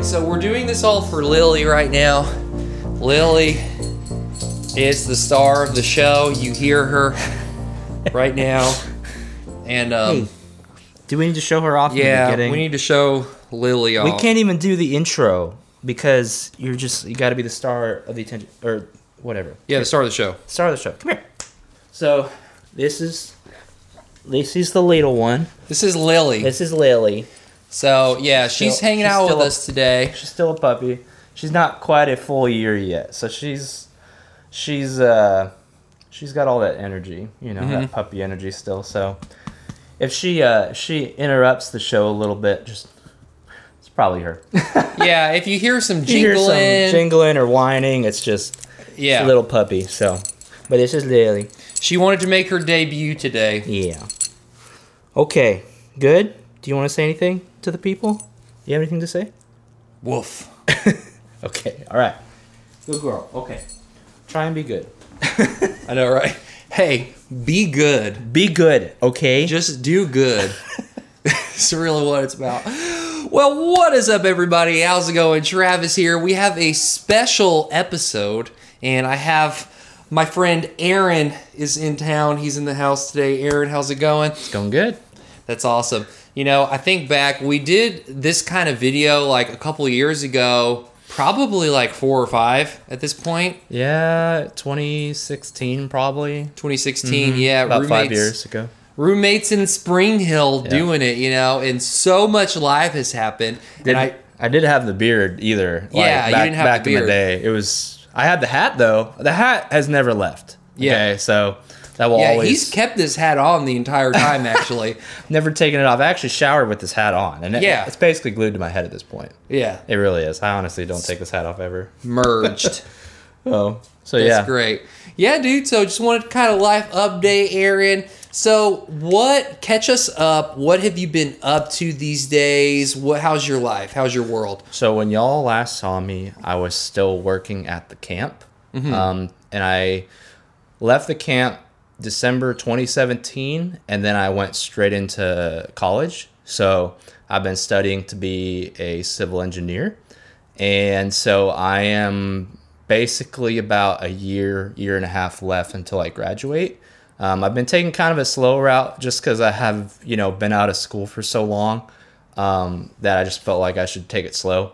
And so we're doing this all for Lily right now. Lily is the star of the show. You hear her right now. And hey, do we need to show her off? Yeah, we need to show Lily off. We can't even do the intro because you got to be the star of the attention or whatever. Yeah, the star of the show. Star of the show. Come here. So this is the little one. This is Lily. So yeah, she's hanging out with us today. She's still a puppy. She's not quite a full year yet, so she's got all that energy, you know, mm-hmm. that puppy energy still. So if she interrupts the show a little bit, just it's probably her. Yeah, if you hear some jingling, or whining, it's just it's a little puppy. So, but this is Lily. She wanted to make her debut today. Yeah. Okay. Good. Do you want to say anything to the people? Do you have anything to say? Woof. Okay. All right. Good girl. Okay. Try and be good. I know, right? Hey, be good. Be good, okay? Just do good. It's really what it's about. Well, what is up, everybody? How's it going? Travis here. We have a special episode, and I have my friend Aaron is in town. He's in the house today. Aaron, how's it going? It's going good. That's awesome. You know, I think back, we did this kind of video like a couple years ago. Probably like 4 or 5 at this point. Yeah, 2016 probably. 2016, mm-hmm. yeah. About roommates, 5 years ago. Roommates in Spring Hill doing it, you know, and so much life has happened. I didn't have the beard either. Like, yeah, you didn't have the beard. Back in the day, I had the hat though. The hat has never left. Okay? Yeah. So that will always... Yeah, he's kept this hat on the entire time actually. Never taken it off. I actually showered with this hat on. And it's basically glued to my head at this point. Yeah. It really is. I honestly don't take this hat off ever. Merged. Oh, so that's That's great. Yeah, dude. So just wanted to kind of life update, Aaron. So catch us up. What have you been up to these days? How's your life? How's your world? So when y'all last saw me, I was still working at the camp. Mm-hmm. And I left the camp December 2017, and then I went straight into college. So I've been studying to be a civil engineer. And so I am basically about a year and a half left until I graduate. I've been taking kind of a slow route just because I have, you know, been out of school for so long that I just felt like I should take it slow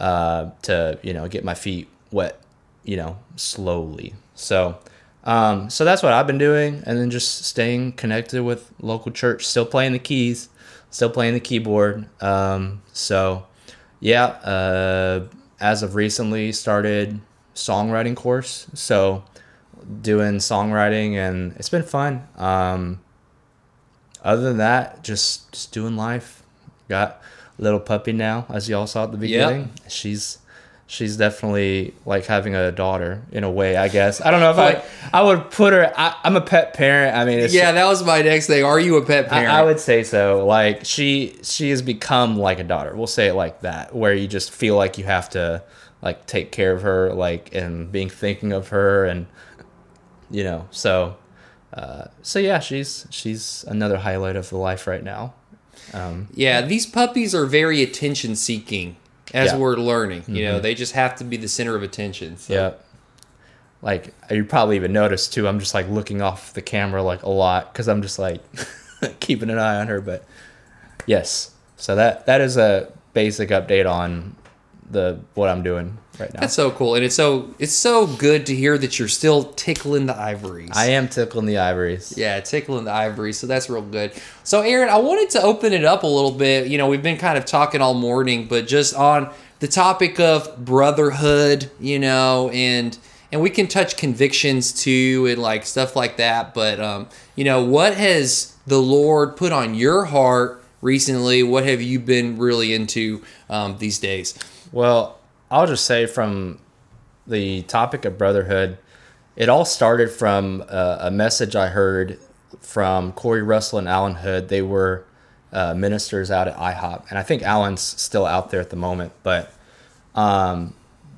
to, you know, get my feet wet, you know, slowly. So that's what I've been doing, and then just staying connected with local church, still playing the keys, still playing the keyboard. As of recently started songwriting course, so doing songwriting, and it's been fun. Other than that, just doing life. Got a little puppy now, as y'all saw at the beginning. Yep. She's definitely like having a daughter in a way, I guess. I don't know if I would put her. I'm a pet parent. I mean, that was my next thing. Are you a pet parent? I would say so. Like she has become like a daughter. We'll say it like that, where you just feel like you have to like take care of her, like and being thinking of her, and you know. So yeah, she's another highlight of the life right now. These puppies are very attention seeking. As we're learning, you know, they just have to be the center of attention. So. Yeah. Like, you probably even noticed, too, I'm just, like, looking off the camera, like, a lot. Because I'm just, like, keeping an eye on her. But, yes. So that is a basic update on what I'm doing right now. That's so cool. And it's so good to hear that you're still tickling the ivories. I am tickling the ivories. Yeah, tickling the ivories. So that's real good. So Aaron, I wanted to open it up a little bit. You know, we've been kind of talking all morning, but just on the topic of brotherhood, you know, and we can touch convictions too and like stuff like that. But, you know, what has the Lord put on your heart recently? What have you been really into these days? Well, I'll just say from the topic of brotherhood, it all started from a message I heard from Corey Russell and Alan Hood. They were ministers out at IHOP, and I think Alan's still out there at the moment. But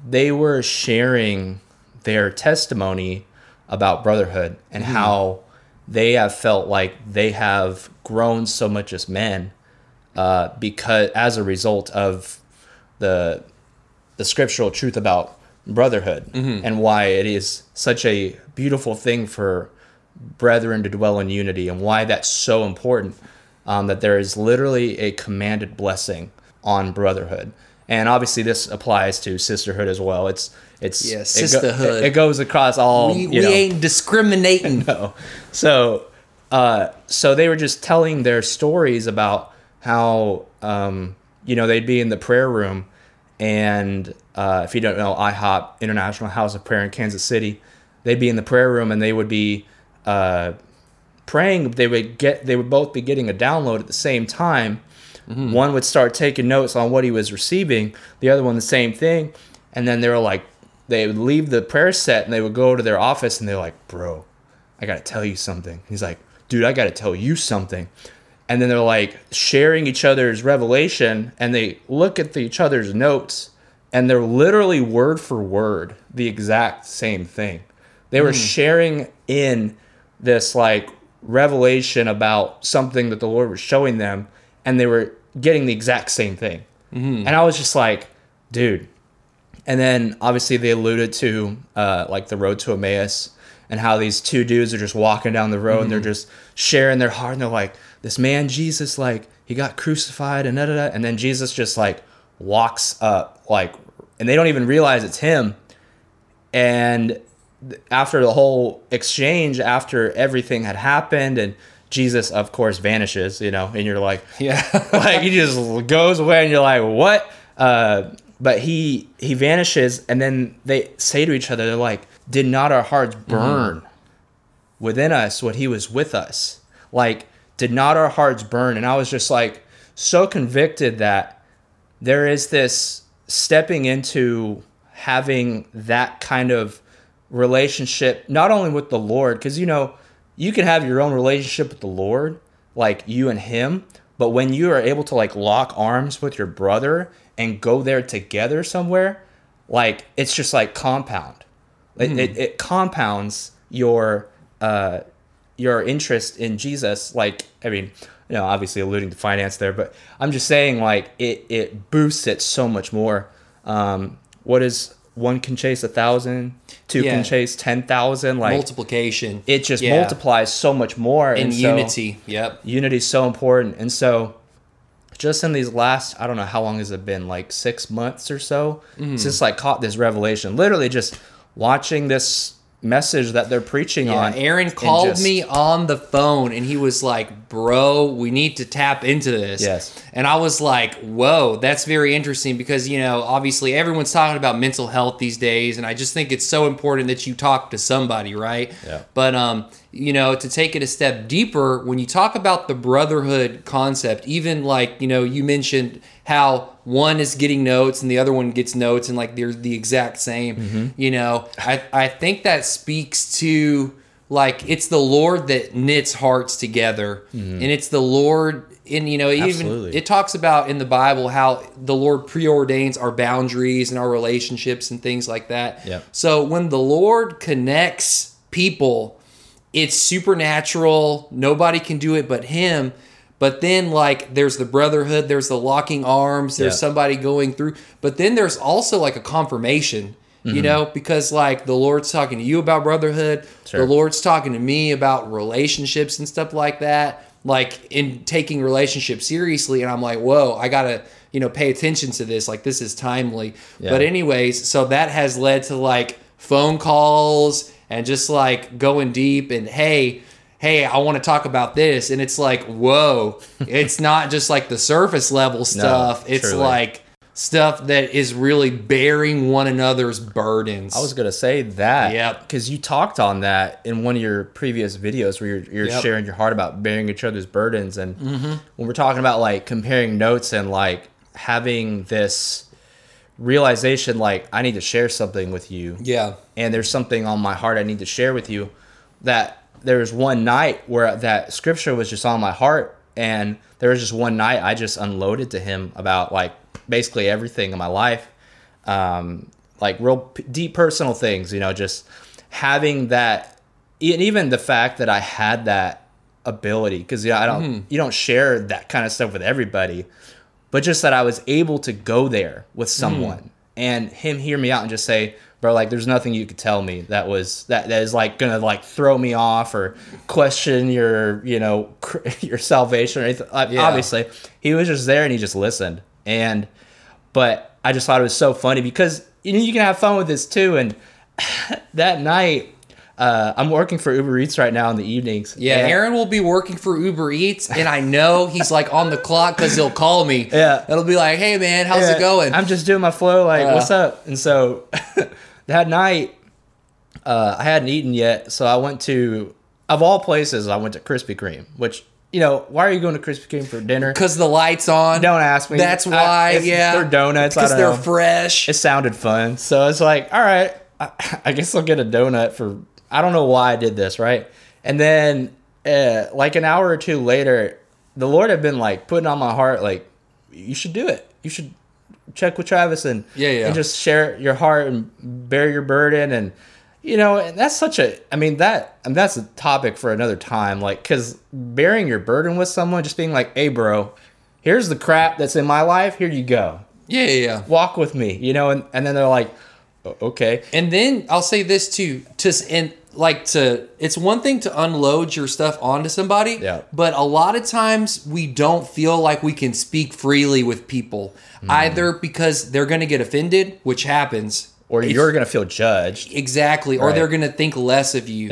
they were sharing their testimony about brotherhood and mm-hmm. how they have felt like they have grown so much as men because as a result of the scriptural truth about brotherhood, mm-hmm. and why it is such a beautiful thing for brethren to dwell in unity, and why that's so important, that there is literally a commanded blessing on brotherhood. And obviously this applies to sisterhood as well. It's sisterhood. It goes across all. We ain't discriminating. No. So they were just telling their stories about how they'd be in the prayer room, and if you don't know, IHOP, International House of Prayer in Kansas City, they'd be in the prayer room and they would be praying. They would both be getting a download at the same time. Mm-hmm. One would start taking notes on what he was receiving. The other one, the same thing. And then they were like, they would leave the prayer set and they would go to their office and they're like, bro, I got to tell you something. He's like, dude, I got to tell you something. And then they're like sharing each other's revelation, and they look at each other's notes, and they're literally word for word the exact same thing. They were sharing in this like revelation about something that the Lord was showing them, and they were getting the exact same thing. Mm-hmm. And I was just like, dude. And then obviously they alluded to like the road to Emmaus, and how these two dudes are just walking down the road, mm-hmm. and they're just sharing their heart, and they're like, this man, Jesus, like, he got crucified and da-da-da. And then Jesus just, like, walks up, like, and they don't even realize it's him. And after the whole exchange, after everything had happened, and Jesus, of course, vanishes, and you're like, yeah, like, he just goes away, and you're like, what? But he vanishes, and then they say to each other, they're like, did not our hearts burn mm-hmm. within us when he was with us? Like, did not our hearts burn? And I was just like so convicted that there is this stepping into having that kind of relationship, not only with the Lord, because, you can have your own relationship with the Lord, like you and him, but when you are able to like lock arms with your brother and go there together somewhere, like it's just like compound. It compounds your interest in Jesus, like, I mean, obviously alluding to finance there, but I'm just saying, like, it boosts it so much more. What is one can chase 1,000, two can chase 10,000, like multiplication. It just multiplies so much more. And unity. So, yep. Unity is so important. And so just in these last, I don't know how long has it been, like 6 months or so, since I caught this revelation, literally just watching this message that they're preaching on. Aaron called me on the phone and he was like, bro, we need to tap into this. Yes. And I was like, whoa, that's very interesting, because, obviously everyone's talking about mental health these days, and I just think it's so important that you talk to somebody, right? Yeah. But to take it a step deeper, when you talk about the brotherhood concept, even like, you mentioned how one is getting notes and the other one gets notes, and like they're the exact same, mm-hmm. I think that speaks to like, it's the Lord that knits hearts together, mm-hmm. and it's the Lord. And, even it talks about in the Bible how the Lord preordains our boundaries and our relationships and things like that. Yep. So when the Lord connects people, it's supernatural. Nobody can do it but him. But then, like, there's the brotherhood, there's the locking arms, there's somebody going through. But then there's also, like, a confirmation, mm-hmm. Because, like, the Lord's talking to you about brotherhood. Sure. The Lord's talking to me about relationships and stuff like that, like, in taking relationships seriously. And I'm like, whoa, I got to, pay attention to this. Like, this is timely. Yeah. But anyways, so that has led to, like, phone calls and just, like, going deep and, hey, I want to talk about this. And it's like, whoa, it's not just like the surface level stuff. No, it's truly. Like stuff that is really bearing one another's burdens. I was going to say that. Yep. Because you talked on that in one of your previous videos where you're sharing your heart about bearing each other's burdens. And mm-hmm. when we're talking about like comparing notes and like having this realization, like I need to share something with you. Yeah. And there's something on my heart I need to share with you, that there was one night where that scripture was just on my heart, and there was just one night I just unloaded to him about like basically everything in my life, like real deep personal things, just having that, and even the fact that I had that ability, because I don't, you don't share that kind of stuff with everybody, but just that I was able to go there with someone and him hear me out and just say, bro, like, there's nothing you could tell me that was that is like gonna like throw me off or question your, you know, your salvation or anything. Like, obviously, he was just there and he just listened. And but I just thought it was so funny because you know you can have fun with this too. And that night, I'm working for Uber Eats right now in the evenings. Yeah, Aaron will be working for Uber Eats, and I know he's like on the clock because he'll call me. Yeah, it'll be like, hey man, how's it going? I'm just doing my flow, like, what's up? And so. That night, I hadn't eaten yet, so I went to, of all places, I went to Krispy Kreme, which, you know, why are you going to Krispy Kreme for dinner? Because the light's on. Don't ask me. That's why, they're donuts. Because they're fresh. It sounded fun. So it's like, all right, I guess I'll get a donut for, I don't know why I did this, right? And then, like an hour or two later, the Lord had been, like, putting on my heart, like, you should do it. You should check with Travis and and just share your heart and bear your burden. And you know, and that's such a, I mean, that, and that's a topic for another time, like, because bearing your burden with someone, just being like, hey bro, here's the crap that's in my life, here you go, walk with me, you know. And then they're like, okay. And then I'll say this too, it's one thing to unload your stuff onto somebody, but a lot of times we don't feel like we can speak freely with people, either because they're going to get offended, which happens. Or you're going to feel judged. Exactly. Right. Or they're going to think less of you,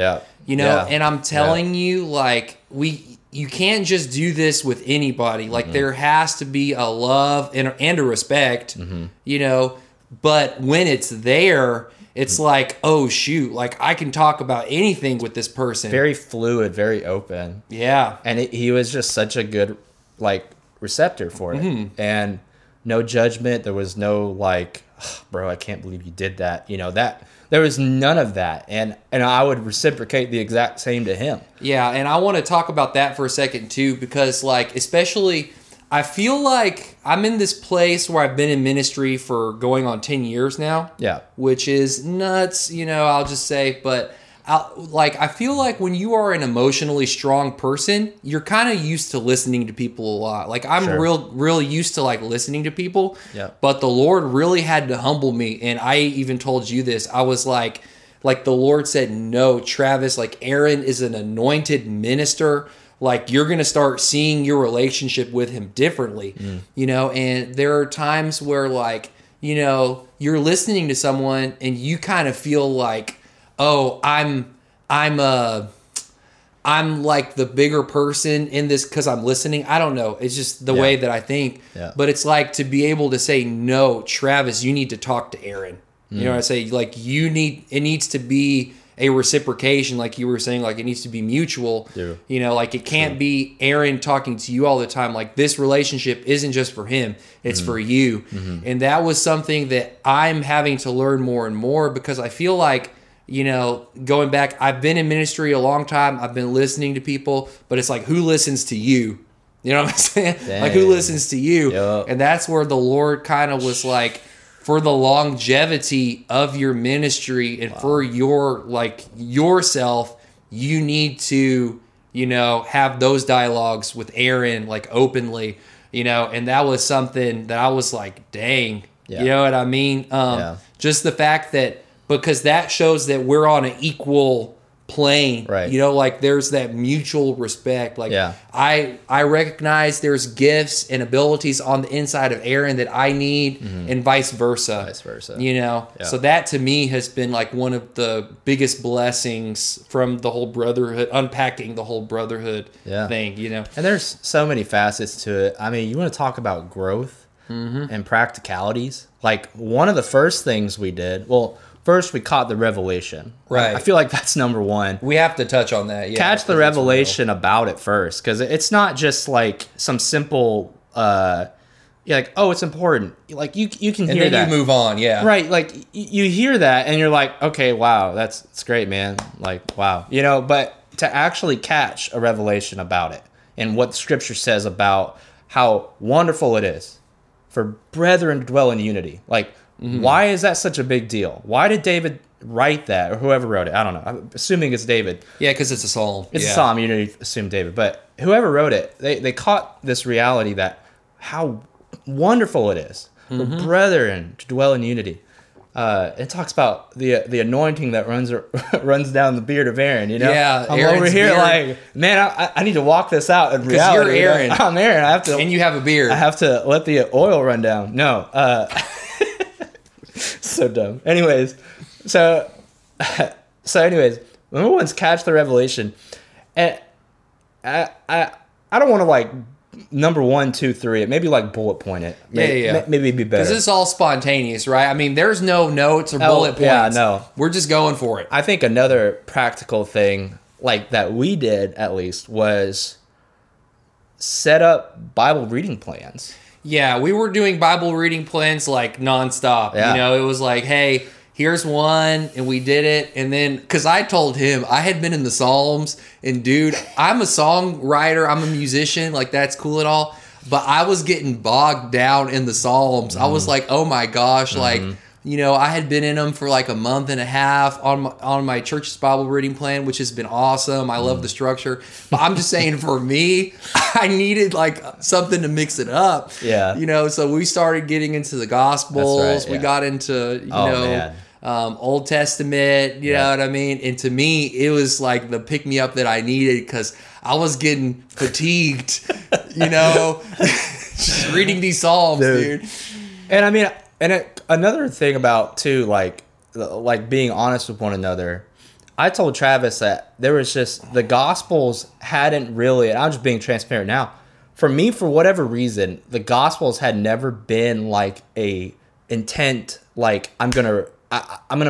you know? Yeah. And I'm telling you, like, you can't just do this with anybody. Like, there has to be a love and a respect, you know? But when it's there, it's like, oh, shoot, like, I can talk about anything with this person. Very fluid, very open. Yeah. And he was just such a good, like, receptor for it. And no judgment. There was no, like, oh, bro, I can't believe you did that. You know, that there was none of that. And I would reciprocate the exact same to him. Yeah, and I want to talk about that for a second, too, because, like, especially I feel like I'm in this place where I've been in ministry for going on 10 years now. Yeah. Which is nuts, you know, I'll just say. But I feel like when you are an emotionally strong person, you're kind of used to listening to people a lot. Like, I'm real used to, like, listening to people. Yeah. But the Lord really had to humble me. And I even told you this. I was like the Lord said, no, Travis, like, Aaron is an anointed minister. Like, you're going to start seeing your relationship with him differently, you know? And there are times where, like, you know, you're listening to someone and you kind of feel like, oh, I'm like the bigger person in this because I'm listening. I don't know. It's just the way that I think. Yeah. But it's like to be able to say, no, Travis, you need to talk to Aaron. You know what I say? Like, it needs to be a reciprocation, like you were saying, like, it needs to be mutual, you know, like, it can't be Aaron talking to you all the time. Like, this relationship isn't just for him, it's for you. And that was something that I'm having to learn more and more, because I feel like, you know, going back, I've been in ministry a long time, I've been listening to people, but it's like, who listens to you? You know what I'm saying? Dang. Like, who listens to you? Yep. And that's where the Lord kind of was like, for the longevity of your ministry and for your, like, yourself, you need to, you know, have those dialogues with Aaron, like, openly, you know. And that was something that I was like, dang, you know what I mean? Just the fact that, because that shows that we're on an equal plane, right? You know, like, there's that mutual respect. Like, I recognize there's gifts and abilities on the inside of Aaron that I need, and vice versa, you know. So that to me has been like one of the biggest blessings from the whole brotherhood, unpacking the whole brotherhood thing, you know. And there's so many facets to it. I mean, you want to talk about growth and practicalities. Like, one of the first things we did, first, we caught the revelation. Right. I feel like that's number one. We have to touch on that. Yeah, catch the revelation about it first, because it's not just like some simple, you're like, oh, it's important. Like, you can hear that. And then you move on, Right, like, you hear that, and you're like, okay, wow, that's great, man. Like, wow. You know, but to actually catch a revelation about it and what Scripture says about how wonderful it is for brethren to dwell in unity. Like, why is that such a big deal? Why did David write that, or whoever wrote it? I don't know. I'm assuming it's David. Yeah, because it's a psalm. It's a psalm. You know, you assume David. But whoever wrote it, they caught this reality that how wonderful it is for brethren to dwell in unity. It talks about the anointing that runs down the beard of Aaron, you know? Yeah, I'm Aaron's over here beard. Like, man, I need to walk this out in reality. Because you're Aaron. You know? I'm Aaron. I have to, and you have a beard. I have to let the oil run down. No. So dumb. Anyways, so number one's catch the revelation. And I don't want to, like, number 1, 2, 3. It maybe like bullet point it. Maybe, yeah. Maybe it'd be better. Because it's all spontaneous, right? I mean, there's no notes or bullet points. Yeah, no. We're just going for it. I think another practical thing, like that we did at least, was set up Bible reading plans. Yeah, we were doing Bible reading plans like nonstop. Yeah. You know, it was like, hey, here's one, and we did it. And then, because I told him, I had been in the Psalms, and dude, I'm a songwriter, I'm a musician, like that's cool and all, but I was getting bogged down in the Psalms. I was like, oh my gosh, like, you know, I had been in them for like a month and a half on my church's Bible reading plan, which has been awesome. I love the structure, but I'm just saying for me, I needed like something to mix it up. Yeah. You know, so we started getting into the Gospels. That's right, yeah. We got into, you know, man. Old Testament, you know what I mean? And to me, it was like the pick me up that I needed because I was getting fatigued, you know, just reading these Psalms, dude. And I mean, another thing about too, like being honest with one another. I told Travis that there was just the Gospels hadn't really, and I'm just being transparent now. For me, for whatever reason, the Gospels had never been like a intent, like I'm gonna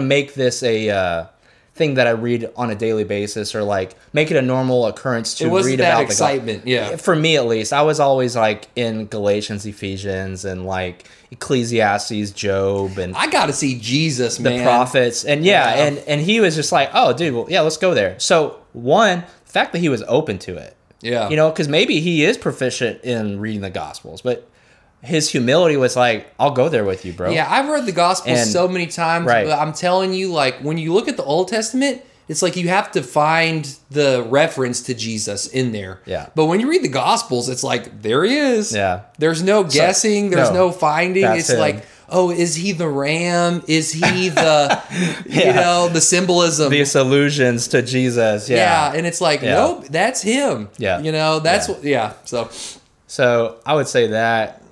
make this a thing that I read on a daily basis, or like make it a normal occurrence to read about. Excitement, yeah. For me, at least, I was always like in Galatians, Ephesians, and like Ecclesiastes, Job, and I got to see Jesus, the prophets, and and he was just like, oh, dude, well, yeah, let's go there. So one, the fact that he was open to it, yeah, you know, because maybe he is proficient in reading the Gospels, but his humility was like, I'll go there with you, bro. Yeah, I've read the Gospels so many times, right. But I'm telling you, like, when you look at the Old Testament, it's like you have to find the reference to Jesus in there. Yeah. But when you read the Gospels, it's like, there he is. Yeah. There's no guessing. There's no finding. It's him. Like, oh, is he the ram? Is he the, you know, the symbolism? These allusions to Jesus. Yeah. Yeah, and it's like, nope, that's him. Yeah. You know, that's what, So I would say that.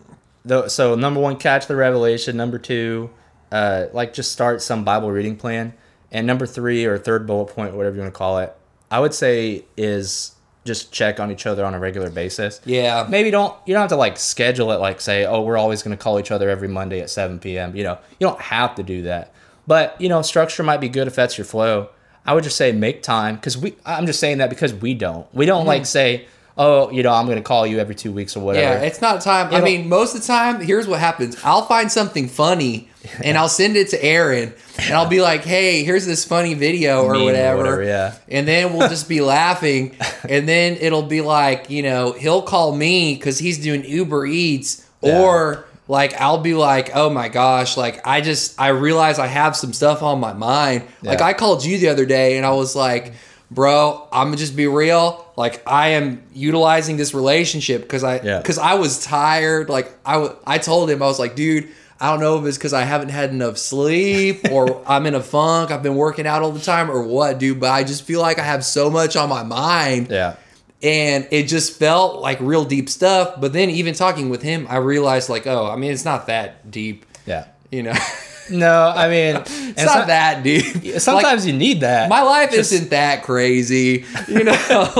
So number one, catch the revelation. Number two, like just start some Bible reading plan. And number three, or third bullet point, whatever you want to call it, I would say is just check on each other on a regular basis. Yeah. Maybe you don't have to like schedule it like say, oh, we're always going to call each other every Monday at 7 p.m. You know, you don't have to do that. But, you know, structure might be good if that's your flow. I would just say make time because I'm just saying that because we don't. We don't like say, oh, you know, I'm going to call you every 2 weeks or whatever. Yeah, it's not time. I mean, most of the time, here's what happens. I'll find something funny, and I'll send it to Aaron, and I'll be like, hey, here's this funny video or whatever. And then we'll just be laughing, and then it'll be like, you know, he'll call me because he's doing Uber Eats, or like I'll be like, oh my gosh, like I realize I have some stuff on my mind. Yeah. Like I called you the other day, and I was like, bro, I'm gonna just be real. Like I am utilizing this relationship because I was tired. Like I told him, I was like, dude, I don't know if it's because I haven't had enough sleep or I'm in a funk. I've been working out all the time or what, dude. But I just feel like I have so much on my mind. Yeah. And it just felt like real deep stuff. But then even talking with him, I realized like, oh, I mean, it's not that deep. Yeah. You know. No, I mean, it's not that deep. Sometimes like, you need that. My life isn't that crazy, you know.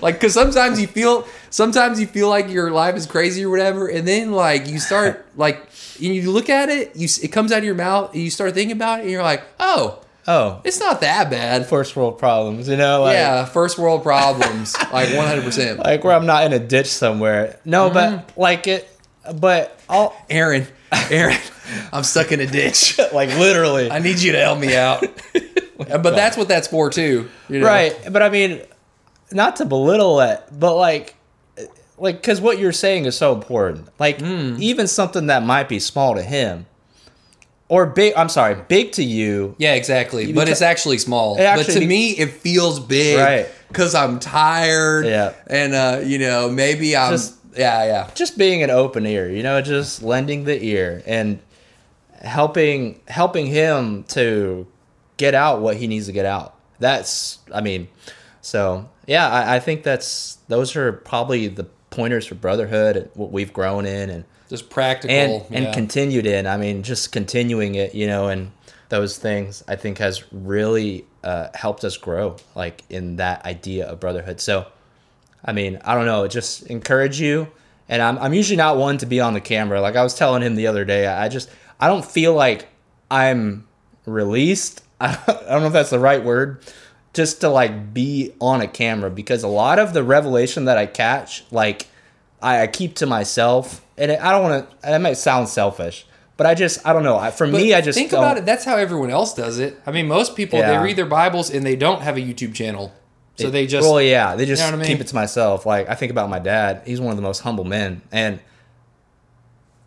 like, cause sometimes you feel like your life is crazy or whatever, and then like you start like, and you look at it, it comes out of your mouth, and you start thinking about it, and you're like, oh, it's not that bad. First world problems, you know. Like, yeah, first world problems, like 100%. Like where I'm not in a ditch somewhere. No, but like it, but Aaron. I'm stuck in a ditch. Like, literally. I need you to help me out. But that's what that's for, too. You know? Right. But, I mean, not to belittle it, but, like because what you're saying is so important. Like, even something that might be small to him or big to you. Yeah, exactly. But it's actually small. But to me, it feels big. Right. Because I'm tired. Yeah. And, you know, maybe I'm... Just, Yeah. Just being an open ear, just lending the ear and helping him to get out what he needs to get out. I think those are probably the pointers for brotherhood and what we've grown in and just practical and continued in. I mean, just continuing it, and those things I think has really helped us grow like in that idea of brotherhood. So, I mean, I don't know, just encourage you. And I'm usually not one to be on the camera. Like I was telling him the other day, I don't feel like I'm released. I don't know if that's the right word, just to like be on a camera, because a lot of the revelation that I catch, like I keep to myself, and I don't want to, it might sound selfish, but I don't know. Think about it. That's how everyone else does it. I mean, most people, they read their Bibles and they don't have a YouTube channel. So they just... Well, yeah. They just keep it to myself. Like, I think about my dad. He's one of the most humble men. And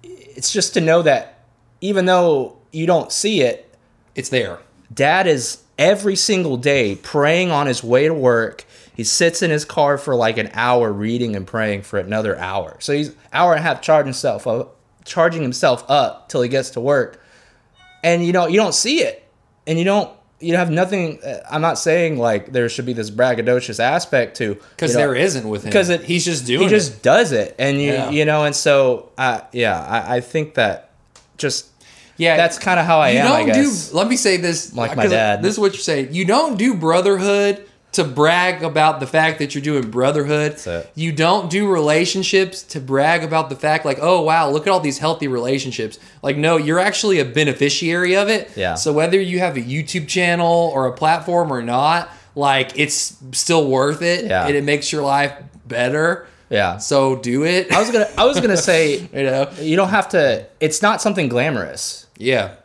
it's just to know that even though you don't see it... It's there. Dad is every single day praying on his way to work. He sits in his car for like an hour reading and praying for another hour. So he's an hour and a half charging himself up till he gets to work. And, you don't see it. And you have nothing. I'm not saying like there should be this braggadocious aspect to, because there isn't with him. Because he's just doing it. He just does it, and and so I think that just that's kind of how I am. I guess. Let me say this, like my dad. This is what you're saying. You don't do brotherhood to brag about the fact that you're doing brotherhood. You don't do relationships to brag about the fact like, oh, wow, look at all these healthy relationships. Like, no, you're actually a beneficiary of it. Yeah. So whether you have a YouTube channel or a platform or not, like it's still worth it. Yeah. And it makes your life better. Yeah. So do it. I was gonna say, you don't have to, it's not something glamorous. Yeah.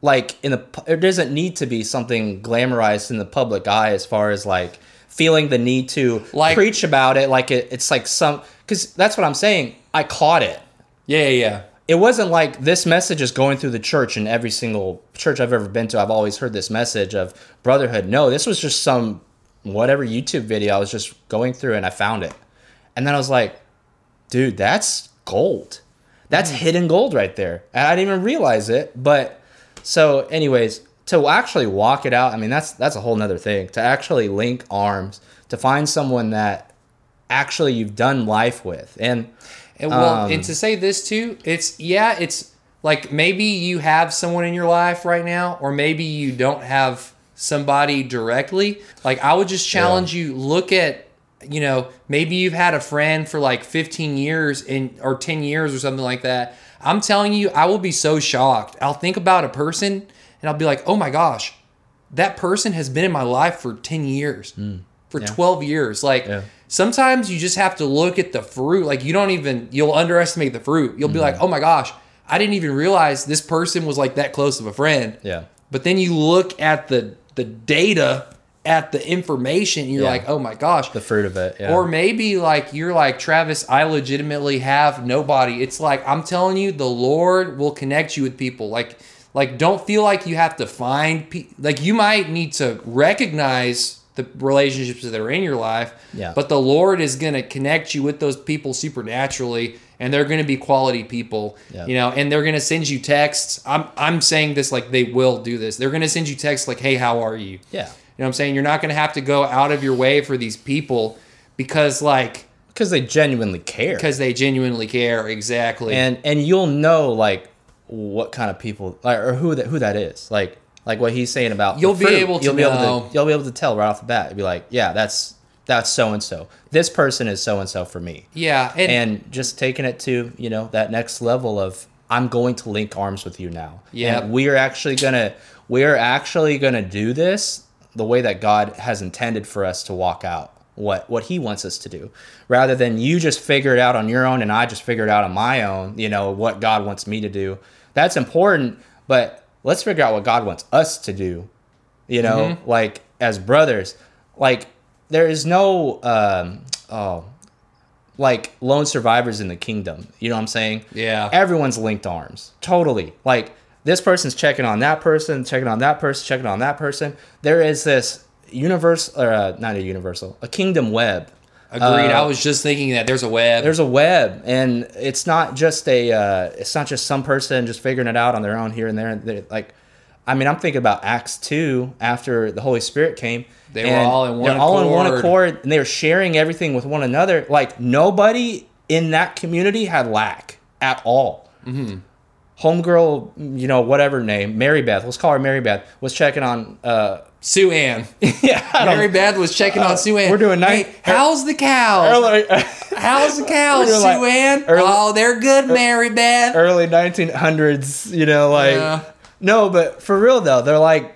Like there doesn't need to be something glamorized in the public eye as far as like feeling the need to like, preach about it. Like it's like because that's what I'm saying. I caught it. Yeah. It wasn't like this message is going through the church, and every single church I've ever been to, I've always heard this message of brotherhood. No, this was just some whatever YouTube video I was just going through, and I found it. And then I was like, dude, that's gold. That's hidden gold right there. And I didn't even realize it, but... So anyways, to actually walk it out, I mean, that's a whole nother thing. To actually link arms, to find someone that actually you've done life with. And to say this too, it's like maybe you have someone in your life right now, or maybe you don't have somebody directly. Like I would just challenge you, look at, maybe you've had a friend for like 15 years or 10 years or something like that. I'm telling you, I will be so shocked. I'll think about a person and I'll be like, oh my gosh, that person has been in my life for 10 years, for 12 years. Like sometimes you just have to look at the fruit. Like you'll underestimate the fruit. You'll be like, oh my gosh, I didn't even realize this person was like that close of a friend. Yeah. But then you look at the data, at the information, you're like, oh my gosh. The fruit of it, Or maybe like, you're like, Travis, I legitimately have nobody. It's like, I'm telling you, the Lord will connect you with people. Like don't feel like you have to find people. Like you might need to recognize the relationships that are in your life, but the Lord is going to connect you with those people supernaturally, and they're going to be quality people, and they're going to send you texts. I'm saying this like they will do this. They're going to send you texts like, hey, how are you? Yeah. You know what I'm saying? You're not going to have to go out of your way for these people because they genuinely care. Because they genuinely care, exactly. And you'll know like what kind of people or who that is. Like what he's saying about you'll be able to tell right off the bat. You'll be like, yeah, that's so and so. This person is so and so for me. Yeah, and just taking it to that next level of I'm going to link arms with you now. Yeah, we're actually gonna do this. The way that God has intended for us to walk out what he wants us to do, rather than you just figure it out on your own and I just figure it out on my own, what God wants me to do. That's important, but let's figure out what God wants us to do, like as brothers. Like there is no, like lone survivors in the kingdom. You know what I'm saying? Yeah. Everyone's linked arms. Totally. Like, this person's checking on that person, checking on that person, checking on that person. There is this a kingdom web Agreed. I was just thinking that there's a web. There's a web, and it's not just it's not just some person just figuring it out on their own here and there. I'm thinking about Acts 2 after the Holy Spirit came. They were all in one accord. And they were sharing everything with one another. Like, nobody in that community had lack at all. Mm-hmm. Homegirl, whatever name, Mary Beth. Let's call her Mary Beth. Was checking on Sue Ann. Yeah, Mary Beth was checking on Sue Ann. We're doing night. Hey, how's the cows? How's the cows, Sue Ann? They're good, Mary Beth. Early 1900s, No, but for real though, they're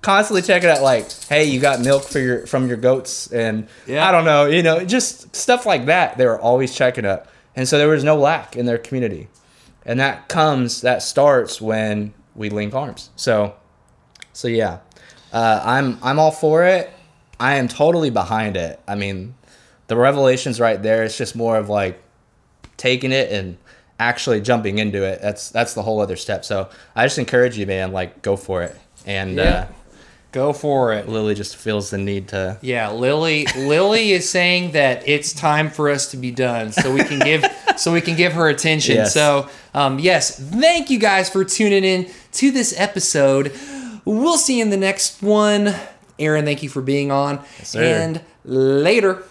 constantly checking out. Like, hey, you got milk from your goats, and I don't know, just stuff like that. They were always checking up, and so there was no lack in their community, and that starts when we link arms. So yeah. I'm all for it. I am totally behind it. I mean, the revelation's right there. It's just more of taking it and actually jumping into it. That's the whole other step. So I just encourage you, man, go for it. And go for it. Lily just feels the need to. Yeah, Lily is saying that it's time for us to be done, so we can give her attention. Yes. So yes, thank you guys for tuning in to this episode. We'll see you in the next one. Aaron, thank you for being on. Yes, sir. And later.